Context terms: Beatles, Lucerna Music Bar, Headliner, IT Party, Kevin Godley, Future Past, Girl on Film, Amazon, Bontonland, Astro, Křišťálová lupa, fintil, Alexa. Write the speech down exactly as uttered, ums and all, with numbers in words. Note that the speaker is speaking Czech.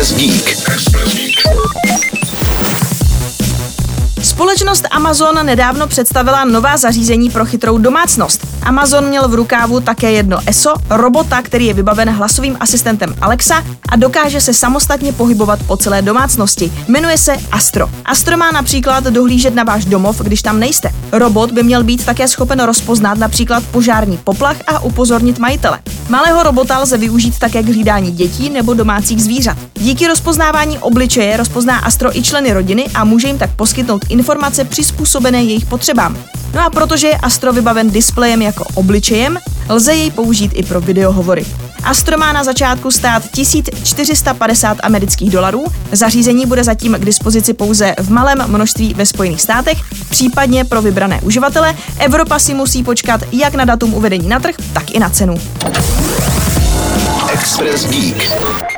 Express Geek. Společnost Amazon nedávno představila nová zařízení pro chytrou domácnost. Amazon měl v rukávu také jedno eso, robota, který je vybaven hlasovým asistentem Alexa a dokáže se samostatně pohybovat po celé domácnosti. Jmenuje se Astro. Astro má například dohlížet na váš domov, když tam nejste. Robot by měl být také schopen rozpoznat například požární poplach a upozornit majitele. Malého robota lze využít také k hlídání dětí nebo domácích zvířat. Díky rozpoznávání obličeje rozpozná Astro i členy rodiny a může jim tak poskytnout informace přizpůsobené jejich potřebám. No a protože je Astro vybaven displejem jako obličejem, lze jej použít i pro videohovory. Astro má na začátku stát tisíc čtyři sta padesát amerických dolarů, zařízení bude zatím k dispozici pouze v malém množství ve Spojených státech, případně pro vybrané uživatele. Evropa si musí počkat jak na datum uvedení na trh, tak i na cenu. Express Geek.